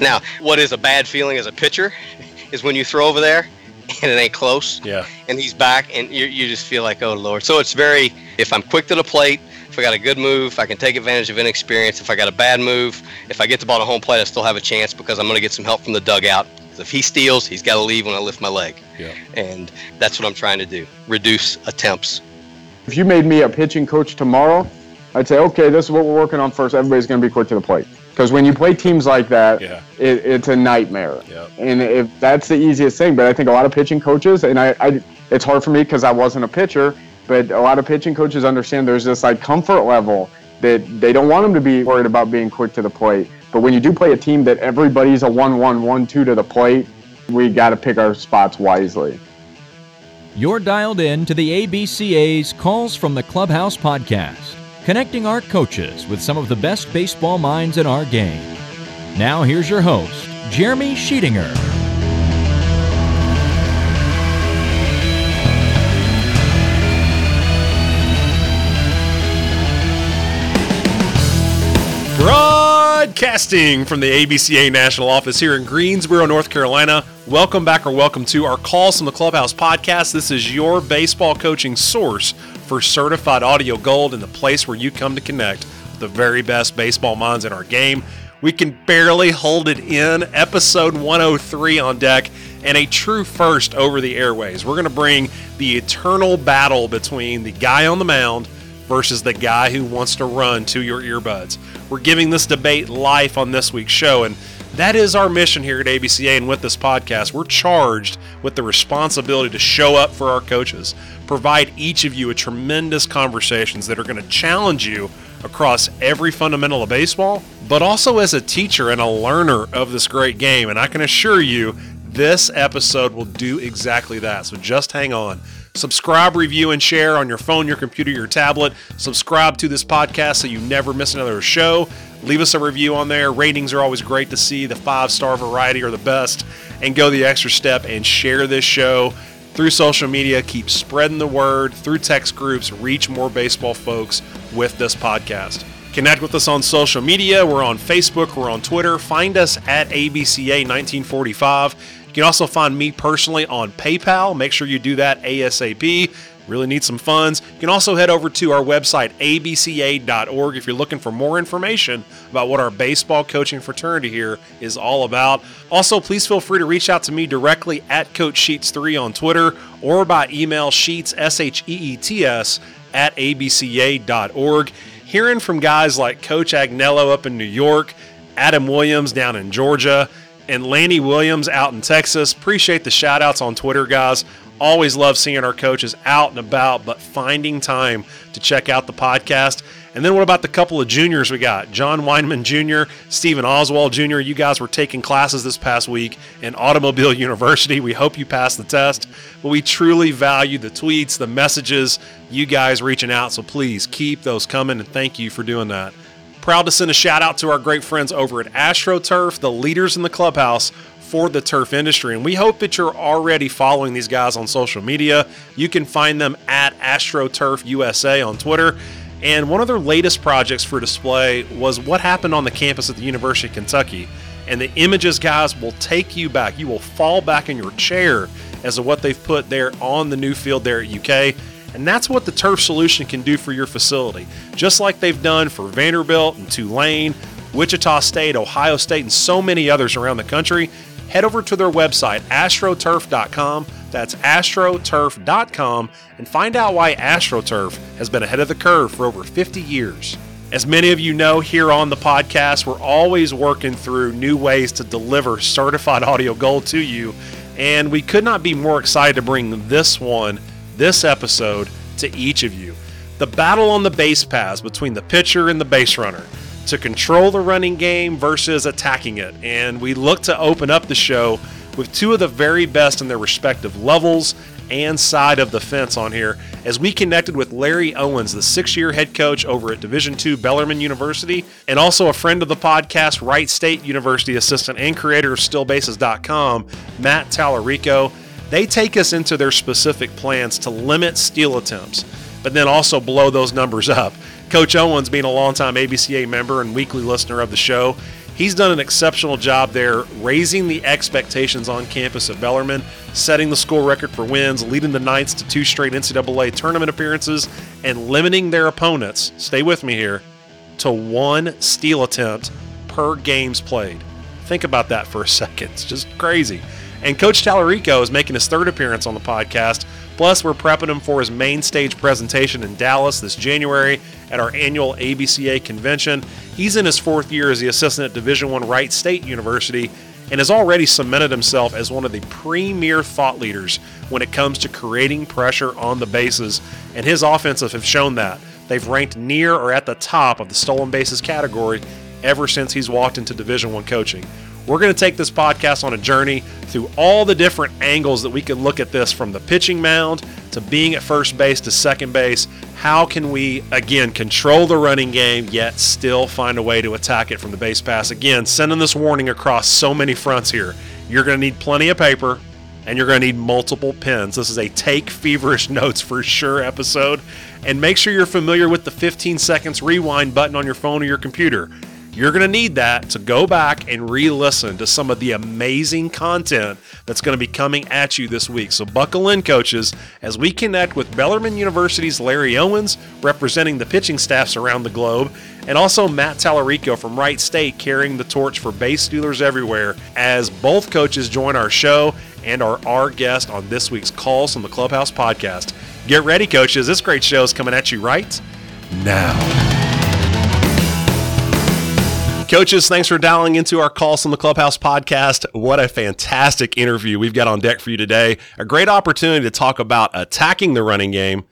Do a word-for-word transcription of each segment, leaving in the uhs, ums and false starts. Now, what is a bad feeling as a pitcher is when you throw over there and it ain't close. Yeah. And he's back, and you you just feel like, oh, Lord. So it's very, if I'm quick to the plate, if I got a good move, I can take advantage of inexperience. If I got a bad move, if I get the ball to home plate, I still have a chance because I'm going to get some help from the dugout. If he steals, he's got to leave when I lift my leg. Yeah. And that's what I'm trying to do, reduce attempts. If you made me a pitching coach tomorrow, I'd say, okay, this is what we're working on first. Everybody's going to be quick to the plate. Because when you play teams like that, yeah. it, it's a nightmare. Yep. And if that's the easiest thing. But I think a lot of pitching coaches, and I, I it's hard for me because I wasn't a pitcher, but a lot of pitching coaches understand there's this like comfort level that they don't want them to be worried about being quick to the plate. But when you do play a team that everybody's a one one, one two to the plate, we got to pick our spots wisely. You're dialed in to the A B C A's Calls from the Clubhouse podcast, connecting our coaches with some of the best baseball minds in our game. Now here's your host, Jeremy Schiedinger. Broadcasting from the A B C A National Office here in Greensboro, North Carolina, welcome back or welcome to our Calls from the Clubhouse podcast. This is your baseball coaching source for certified audio gold and the place where you come to connect with the very best baseball minds in our game. We can barely hold it in. Episode one oh three on deck and a true first over the airways. We're going to bring the eternal battle between the guy on the mound versus the guy who wants to run to your earbuds. We're giving this debate life on this week's show, and that is our mission here at A B C A and with this podcast. We're charged with the responsibility to show up for our coaches, provide each of you a tremendous conversations that are going to challenge you across every fundamental of baseball, but also as a teacher and a learner of this great game. And I can assure you, this episode will do exactly that. So just hang on. Subscribe, review, and share on your phone, your computer, your tablet. Subscribe to this podcast so you never miss another show. Leave us a review on there. Ratings are always great to see. The five-star variety are the best. And go the extra step and share this show through social media. Keep spreading the word through text groups. Reach more baseball folks with this podcast. Connect with us on social media. We're on Facebook. We're on Twitter. Find us at A B C A nineteen forty-five. You can also find me personally on PayPal. Make sure you do that ASAP. Really need some funds. You can also head over to our website, A B C A dot org, if you're looking for more information about what our baseball coaching fraternity here is all about. Also, please feel free to reach out to me directly at Coach Sheets three on Twitter or by email, Sheets, S H E E T S, at A B C A dot org. Hearing from guys like Coach Agnello up in New York, Adam Williams down in Georgia, and Lanny Williams out in Texas. Appreciate the shout-outs on Twitter, guys. Always love seeing our coaches out and about, but finding time to check out the podcast. And then what about the couple of juniors we got? John Weinman Junior, Stephen Oswald Junior You guys were taking classes this past week in Automobile University. We hope you passed the test. But we truly value the tweets, the messages, you guys reaching out. So please keep those coming, and thank you for doing that. Proud to send a shout out to our great friends over at AstroTurf, the leaders in the clubhouse for the turf industry. And we hope that you're already following these guys on social media. You can find them at AstroTurf U S A on Twitter. And one of their latest projects for display was what happened on the campus at the University of Kentucky. And the images, guys, will take you back. You will fall back in your chair as to what they've put there on the new field there at U K. And that's what the turf solution can do for your facility. Just like they've done for Vanderbilt and Tulane, Wichita State, Ohio State, and so many others around the country, head over to their website, AstroTurf dot com. That's AstroTurf dot com. And find out why AstroTurf has been ahead of the curve for over fifty years. As many of you know, here on the podcast, we're always working through new ways to deliver certified audio gold to you. And we could not be more excited to bring this one this episode to each of you. The battle on the base paths between the pitcher and the base runner to control the running game versus attacking it. And we look to open up the show with two of the very best in their respective levels and side of the fence on here as we connected with Larry Owens, the six-year head coach over at Division two Bellarmine University and also a friend of the podcast, Wright State University assistant and creator of Steel Bases dot com, Matt Talarico. They take us into their specific plans to limit steal attempts, but then also blow those numbers up. Coach Owens, being a longtime A B C A member and weekly listener of the show, He's done an exceptional job there, raising the expectations on campus of Bellarmine, setting the school record for wins, leading the Knights to two straight N C double A tournament appearances, and limiting their opponents, stay with me here, to one steal attempt per games played. Think about that for a second. It's just crazy. And Coach Talarico is making his third appearance on the podcast. Plus, we're prepping him for his main stage presentation in Dallas this January at our annual A B C A Convention. He's in his fourth year as the assistant at Division One Wright State University and has already cemented himself as one of the premier thought leaders when it comes to creating pressure on the bases, and his offensive have shown that. They've ranked near or at the top of the stolen bases category ever since he's walked into Division One coaching. We're going to take this podcast on a journey through all the different angles that we can look at this, from the pitching mound to being at first base to second base. How can we, again, control the running game yet still find a way to attack it from the base pass? Again, sending this warning across so many fronts here. You're going to need plenty of paper and you're going to need multiple pens. This is a take feverish notes for sure episode. And make sure you're familiar with the fifteen seconds rewind button on your phone or your computer. You're going to need that to go back and re-listen to some of the amazing content that's going to be coming at you this week. So buckle in, coaches, as we connect with Bellarmine University's Larry Owens, representing the pitching staffs around the globe, and also Matt Talarico from Wright State, carrying the torch for base stealers everywhere, as both coaches join our show and are our guest on this week's Calls from the Clubhouse podcast. Get ready, coaches. This great show is coming at you right now. Coaches, thanks for dialing into our Calls from the Clubhouse podcast. What a fantastic interview we've got on deck for you today. A great opportunity to talk about attacking the running game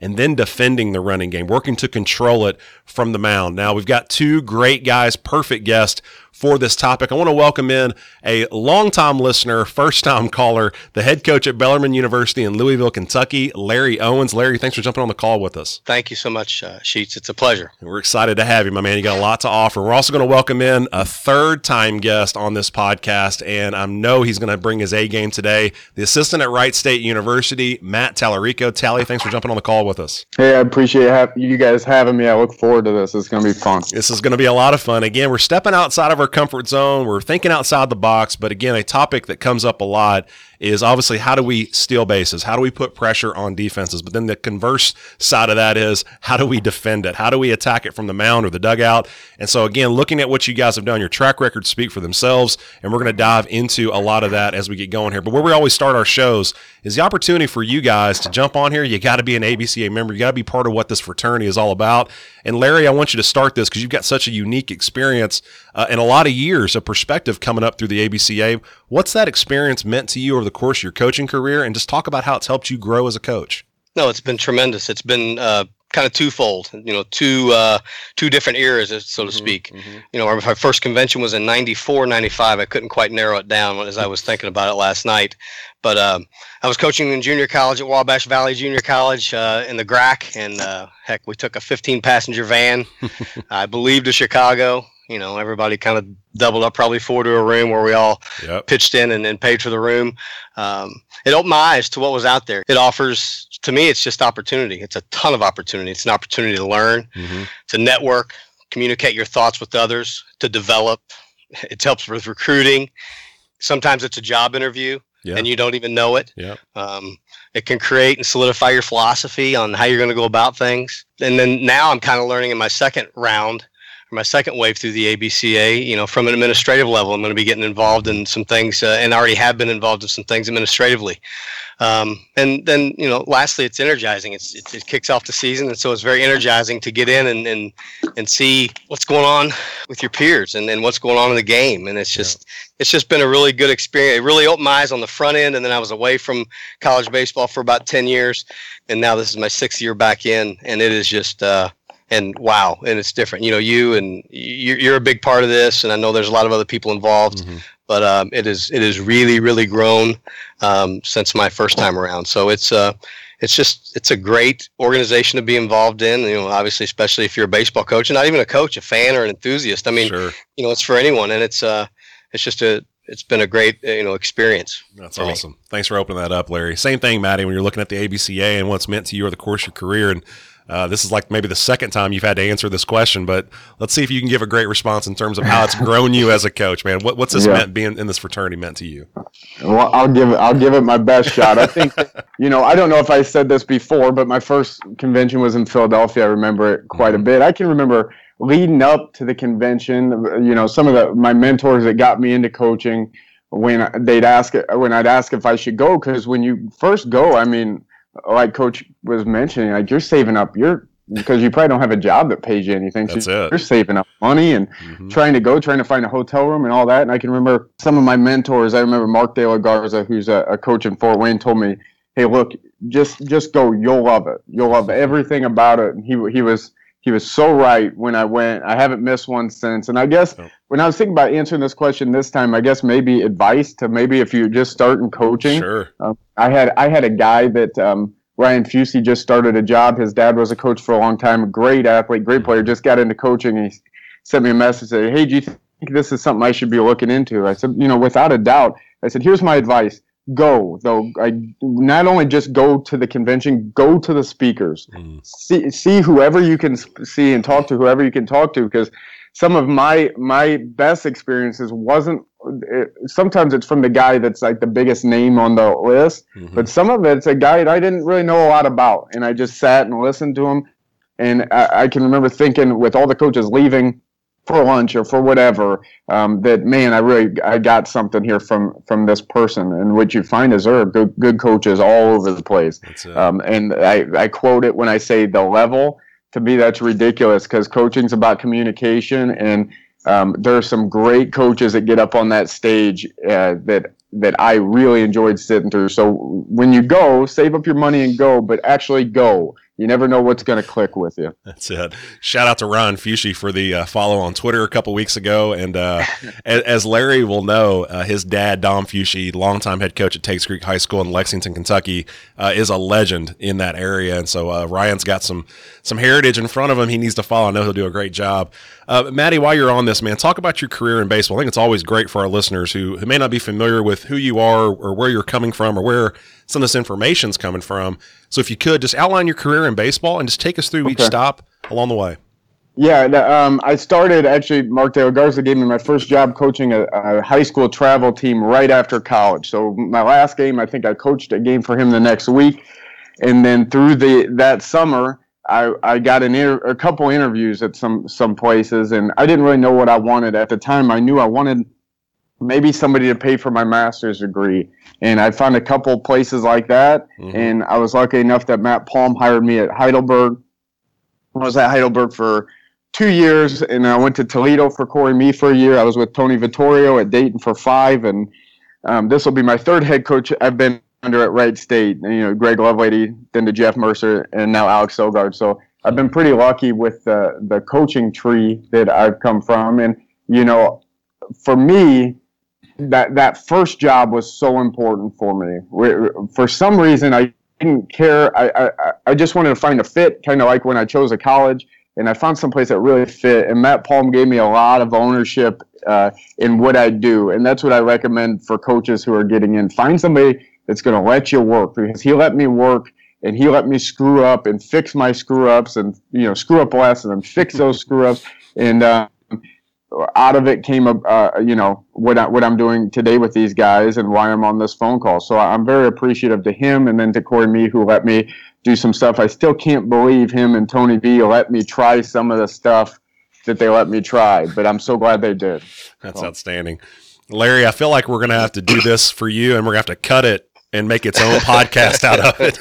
and then defending the running game, working to control it from the mound. Now, we've got two great guys, perfect guests for this topic. I want to welcome in a longtime listener, first-time caller, the head coach at Bellarmine University in Louisville, Kentucky, Larry Owens. Larry, thanks for jumping on the call with us. Thank you so much, uh, Sheets. It's a pleasure. We're excited to have you, my man. You got a lot to offer. We're also going to welcome in a third-time guest on this podcast, and I know he's going to bring his A game today, the assistant at Wright State University, Matt Talarico. Tally, thanks for jumping on the call with us. Hey, I appreciate you guys having me. I look forward to this. It's going to be fun. This is going to be a lot of fun. Again, we're stepping outside of our comfort zone. We're thinking outside the box, but again, a topic that comes up a lot is obviously how do we steal bases? How do we put pressure on defenses? But then the converse side of that is how do we defend it? How do we attack it from the mound or the dugout? And so again, looking at what you guys have done, your track records speak for themselves, and we're going to dive into a lot of that as we get going here. But where we always start our shows is the opportunity for you guys to jump on here. You got to be an A B C A member. You got to be part of what this fraternity is all about. And Larry, I want you to start this because you've got such a unique experience uh, and a lot of years of perspective coming up through the A B C A. What's that experience meant to you over the course of your coaching career, and just talk about how it's helped you grow as a coach? No, it's been tremendous. It's been uh, kind of twofold, you know, two uh, two different eras, so to speak. Mm-hmm. You know, our, our first convention was in ninety-four, ninety-five. I couldn't quite narrow it down as I was thinking about it last night. But um, I was coaching in junior college at Wabash Valley Junior College uh, in the G R A C, and uh, heck, we took a fifteen-passenger van, I believe, to Chicago. You know, everybody kind of doubled up, probably four to a room, where we all yep. pitched in and, and paid for the room. Um, it opened my eyes to what was out there. It offers, to me, it's just opportunity. It's a ton of opportunity. It's an opportunity to learn, mm-hmm. to network, communicate your thoughts with others, to develop. It helps with recruiting. Sometimes it's a job interview. Yep. And you don't even know it. Yep. Um, it can create and solidify your philosophy on how you're going to go about things. And then now I'm kind of learning in my second round, my second wave through the A B C A, you know, from an administrative level. I'm going to be getting involved in some things uh, and already have been involved in some things administratively. Um, and then, you know, lastly, it's energizing. It's, it, it kicks off the season. And so it's very energizing to get in and, and, and see what's going on with your peers and, and what's going on in the game. And it's just, yeah. it's just been a really good experience. It really opened my eyes on the front end. And then I was away from college baseball for about ten years. And now this is my sixth year back in, and it is just, uh, And wow, and it's different. You know, you and you're a big part of this, and I know there's a lot of other people involved, mm-hmm. but um, it is it is really, really grown um, since my first time around. So it's uh, it's just it's a great organization to be involved in. You know, obviously, especially if you're a baseball coach, and not even a coach, a fan or an enthusiast. I mean, sure. you know, it's for anyone, and it's uh, it's just a. It's been a great, you know, experience. That's awesome. Me. Thanks for opening that up, Larry. Same thing, Maddie, when you're looking at the A B C A and what's meant to you over the course of your career. And Uh, this is like maybe the second time you've had to answer this question, but let's see if you can give a great response in terms of how it's grown you as a coach, man. What, what's this yeah. meant being in this fraternity meant to you? Well, I'll give it, I'll give it my best shot. I think, you know, I don't know if I said this before, but my first convention was in Philadelphia. I remember it quite a bit. I can remember leading up to the convention, you know, some of the, my mentors that got me into coaching when they'd ask when I'd ask if I should go. 'Cause when you first go, I mean, like Coach was mentioning, like you're saving up your, because you probably don't have a job that pays you anything. So That's you're it. saving up money and mm-hmm. trying to go, trying to find a hotel room and all that. And I can remember some of my mentors. I remember Mark De La Garza, who's a, a coach in Fort Wayne, told me, "Hey, look, just just go. You'll love it. You'll love everything about it." And he he was he was so right when I went. I haven't missed one since. And I guess oh. when I was thinking about answering this question this time, I guess maybe advice to maybe if you're just starting coaching. Sure. Um, I had I had a guy that um, Ryan Fusey just started a job. His dad was a coach for a long time, a great athlete, great player, just got into coaching. And he sent me a message saying, "Hey, do you think this is something I should be looking into?" I said, "You know, without a doubt." I said, "Here's my advice. Go, though. I not only just go to the convention, go to the speakers. Mm. See, see whoever you can see and talk to whoever you can talk to, because some of my my best experiences wasn't it, sometimes it's from the guy that's like the biggest name on the list, mm-hmm. but some of it's a guy that I didn't really know a lot about, and I just sat and listened to him. And I, I can remember thinking, with all the coaches leaving for lunch or for whatever, um, that, man, I really I got something here from from this person." And what you find is there are good, good coaches all over the place. Um, and I, I quote it when I say the level. To me, that's ridiculous, because coaching's about communication, and um, there are some great coaches that get up on that stage uh, that that I really enjoyed sitting through. So when you go, save up your money and go, but actually go. You never know what's going to click with you. That's it. Shout out to Ryan Fusey for the uh, follow on Twitter a couple weeks ago. And uh, as Larry will know, uh, his dad, Dom Fusey, longtime head coach at Tates Creek High School in Lexington, Kentucky, uh, is a legend in that area. And so uh, Ryan's got some some heritage in front of him he needs to follow. I know he'll do a great job. Uh, Matty, while you're on this, man, talk about your career in baseball. I think it's always great for our listeners who, who may not be familiar with who you are or where you're coming from or where some of this information's coming from. So if you could just outline your career in baseball and just take us through okay. each stop along the way. Yeah, the, um, I started, actually, Mark De La Garza gave me my first job coaching a, a high school travel team right after college. So my last game, I think I coached a game for him the next week. And then through the that summer, I, I got an inter- a couple interviews at some, some places, and I didn't really know what I wanted at the time. I knew I wanted maybe somebody to pay for my master's degree. And I found a couple places like that, mm-hmm. and I was lucky enough that Matt Palm hired me at Heidelberg. I was at Heidelberg for two years, and I went to Toledo for Corey Mee for a year. I was with Tony Vittorio at Dayton for five, and um, this will be my third head coach I've been under at Wright State. You know, Greg Lovelady, then to Jeff Mercer, and now Alex Sogard. So I've been pretty lucky with uh, the coaching tree that I've come from. And, you know, for me, That that first job was so important for me. We, for some reason, I didn't care. I, I, I just wanted to find a fit, kind of like when I chose a college, and I found someplace that really fit. And Matt Palm gave me a lot of ownership uh, in what I do, and that's what I recommend for coaches who are getting in. Find somebody that's going to let you work, because he let me work, and he let me screw up and fix my screw ups, and you know, screw up less, and then fix those screw ups, and. Uh, Out of it came, uh, you know, what, I, what I'm doing today with these guys and why I'm on this phone call. So I'm very appreciative to him, and then to Corey Mee, who let me do some stuff. I still can't believe him and Tony V let me try some of the stuff that they let me try, but I'm so glad they did. That's so. Outstanding. Larry, I feel like we're going to have to do this for you, and we're going to have to cut it and make its own podcast out of it.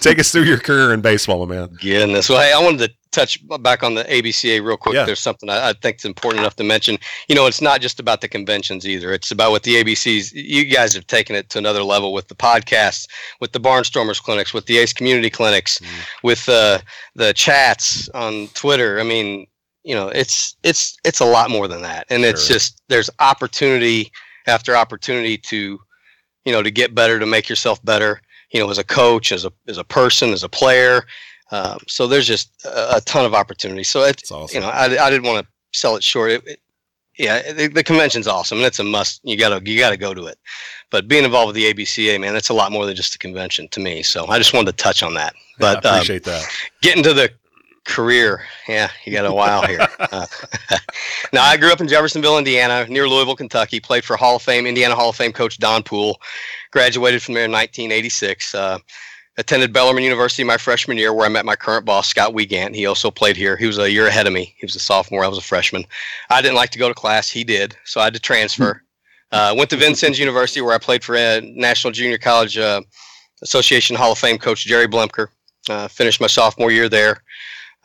Take us through your career in baseball, man. Goodness. Well, hey, I wanted to touch back on the A B C A real quick. Yeah. There's something I, I think is important enough to mention. You know, it's not just about the conventions either. It's about what the A B Cs, you guys have taken it to another level with the podcasts, with the Barnstormers clinics, with the Ace Community clinics, mm-hmm. with uh, the chats on Twitter. I mean, you know, it's, it's, it's a lot more than that. And sure. It's just, there's opportunity after opportunity to, you know, to get better, to make yourself better, you know, as a coach, as a, as a person, as a player. Um, so there's just a, a ton of opportunity. So it's, awesome. You know, I, I didn't want to sell it short. It, it, yeah. The, the convention's awesome. And it's a must. You gotta, you gotta go to it, but being involved with the A B C A, man, that's a lot more than just a convention to me. So I just wanted to touch on that. But yeah, I appreciate um, that. Getting to the career, yeah, you got a while here. Uh, now, I grew up in Jeffersonville, Indiana, near Louisville, Kentucky. Played for Hall of Fame, Indiana Hall of Fame coach Don Poole. Graduated from there in nineteen eighty-six. Uh, attended Bellarmine University my freshman year, where I met my current boss, Scott Wiegand. He also played here. He was a year ahead of me. He was a sophomore. I was a freshman. I didn't like to go to class. He did, so I had to transfer. Uh, went to Vincennes University, where I played for uh, National Junior College uh, Association Hall of Fame coach Jerry Blemker. Uh, finished my sophomore year there.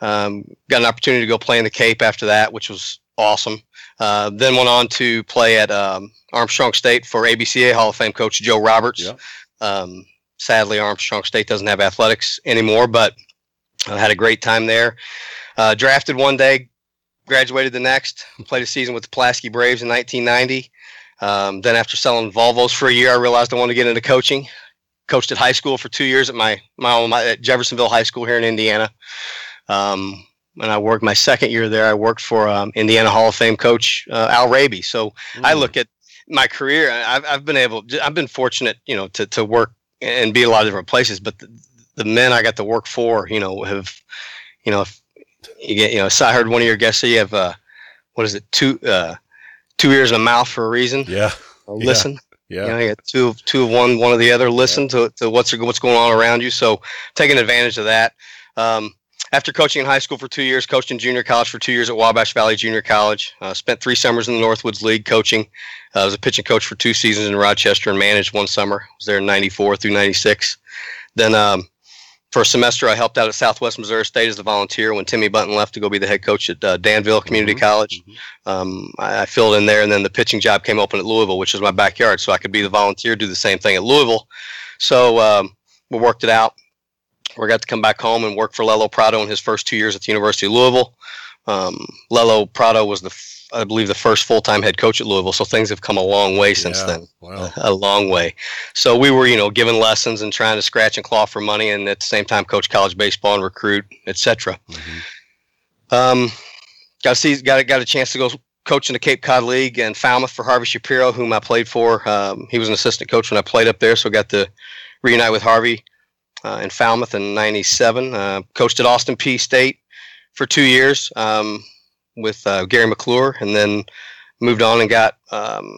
Um, got an opportunity to go play in the Cape after that, which was awesome. Uh, then went on to play at um, Armstrong State for A B C A Hall of Fame coach Joe Roberts. Yeah. Um, sadly, Armstrong State doesn't have athletics anymore, but I had a great time there. Uh, drafted one day, graduated the next, played a season with the Pulaski Braves in nineteen ninety. Um, then after selling Volvos for a year, I realized I wanted to get into coaching. Coached at high school for two years at my, my, my at Jeffersonville High School here in Indiana. Um, and I worked my second year there. I worked for um, Indiana Hall of Fame coach uh, Al Raby. So mm. I look at my career. I've I've been able. I've been fortunate, you know, to, to work and be a lot of different places. But the, the men I got to work for, you know, have, you know, if you get, you know. So I heard one of your guests say you have uh, what is it, two uh, two ears and a mouth for a reason. Yeah. Or listen. Yeah. Yeah, you know, you got two, two of one, one of the other. Listen yeah. to to what's what's going on around you. So taking advantage of that. Um, After coaching in high school for two years, coached in junior college for two years at Wabash Valley Junior College. Uh, spent three summers in the Northwoods League coaching. I uh, was a pitching coach for two seasons in Rochester and managed one summer. I was there in ninety-four through ninety-six. Then um, for a semester, I helped out at Southwest Missouri State as a volunteer when Timmy Bunton left to go be the head coach at uh, Danville Community mm-hmm. College. Mm-hmm. Um, I, I filled in there, and then the pitching job came open at Louisville, which was my backyard, so I could be the volunteer, do the same thing at Louisville. So um, we worked it out. We got to come back home and work for Lelo Prado in his first two years at the University of Louisville. Um, Lelo Prado was, the, f- I believe, the first full-time head coach at Louisville, so things have come a long way since yeah, then, wow. a, a long way. So we were, you know, giving lessons and trying to scratch and claw for money, and at the same time coach college baseball and recruit, et cetera. Mm-hmm. Um, got, to see, got, got a chance to go coach in the Cape Cod League and Falmouth for Harvey Shapiro, whom I played for. Um, he was an assistant coach when I played up there, so I got to reunite with Harvey. Uh, in Falmouth in ninety-seven, uh, coached at Austin Peay State for two years um, with uh, Gary McClure, and then moved on and got um,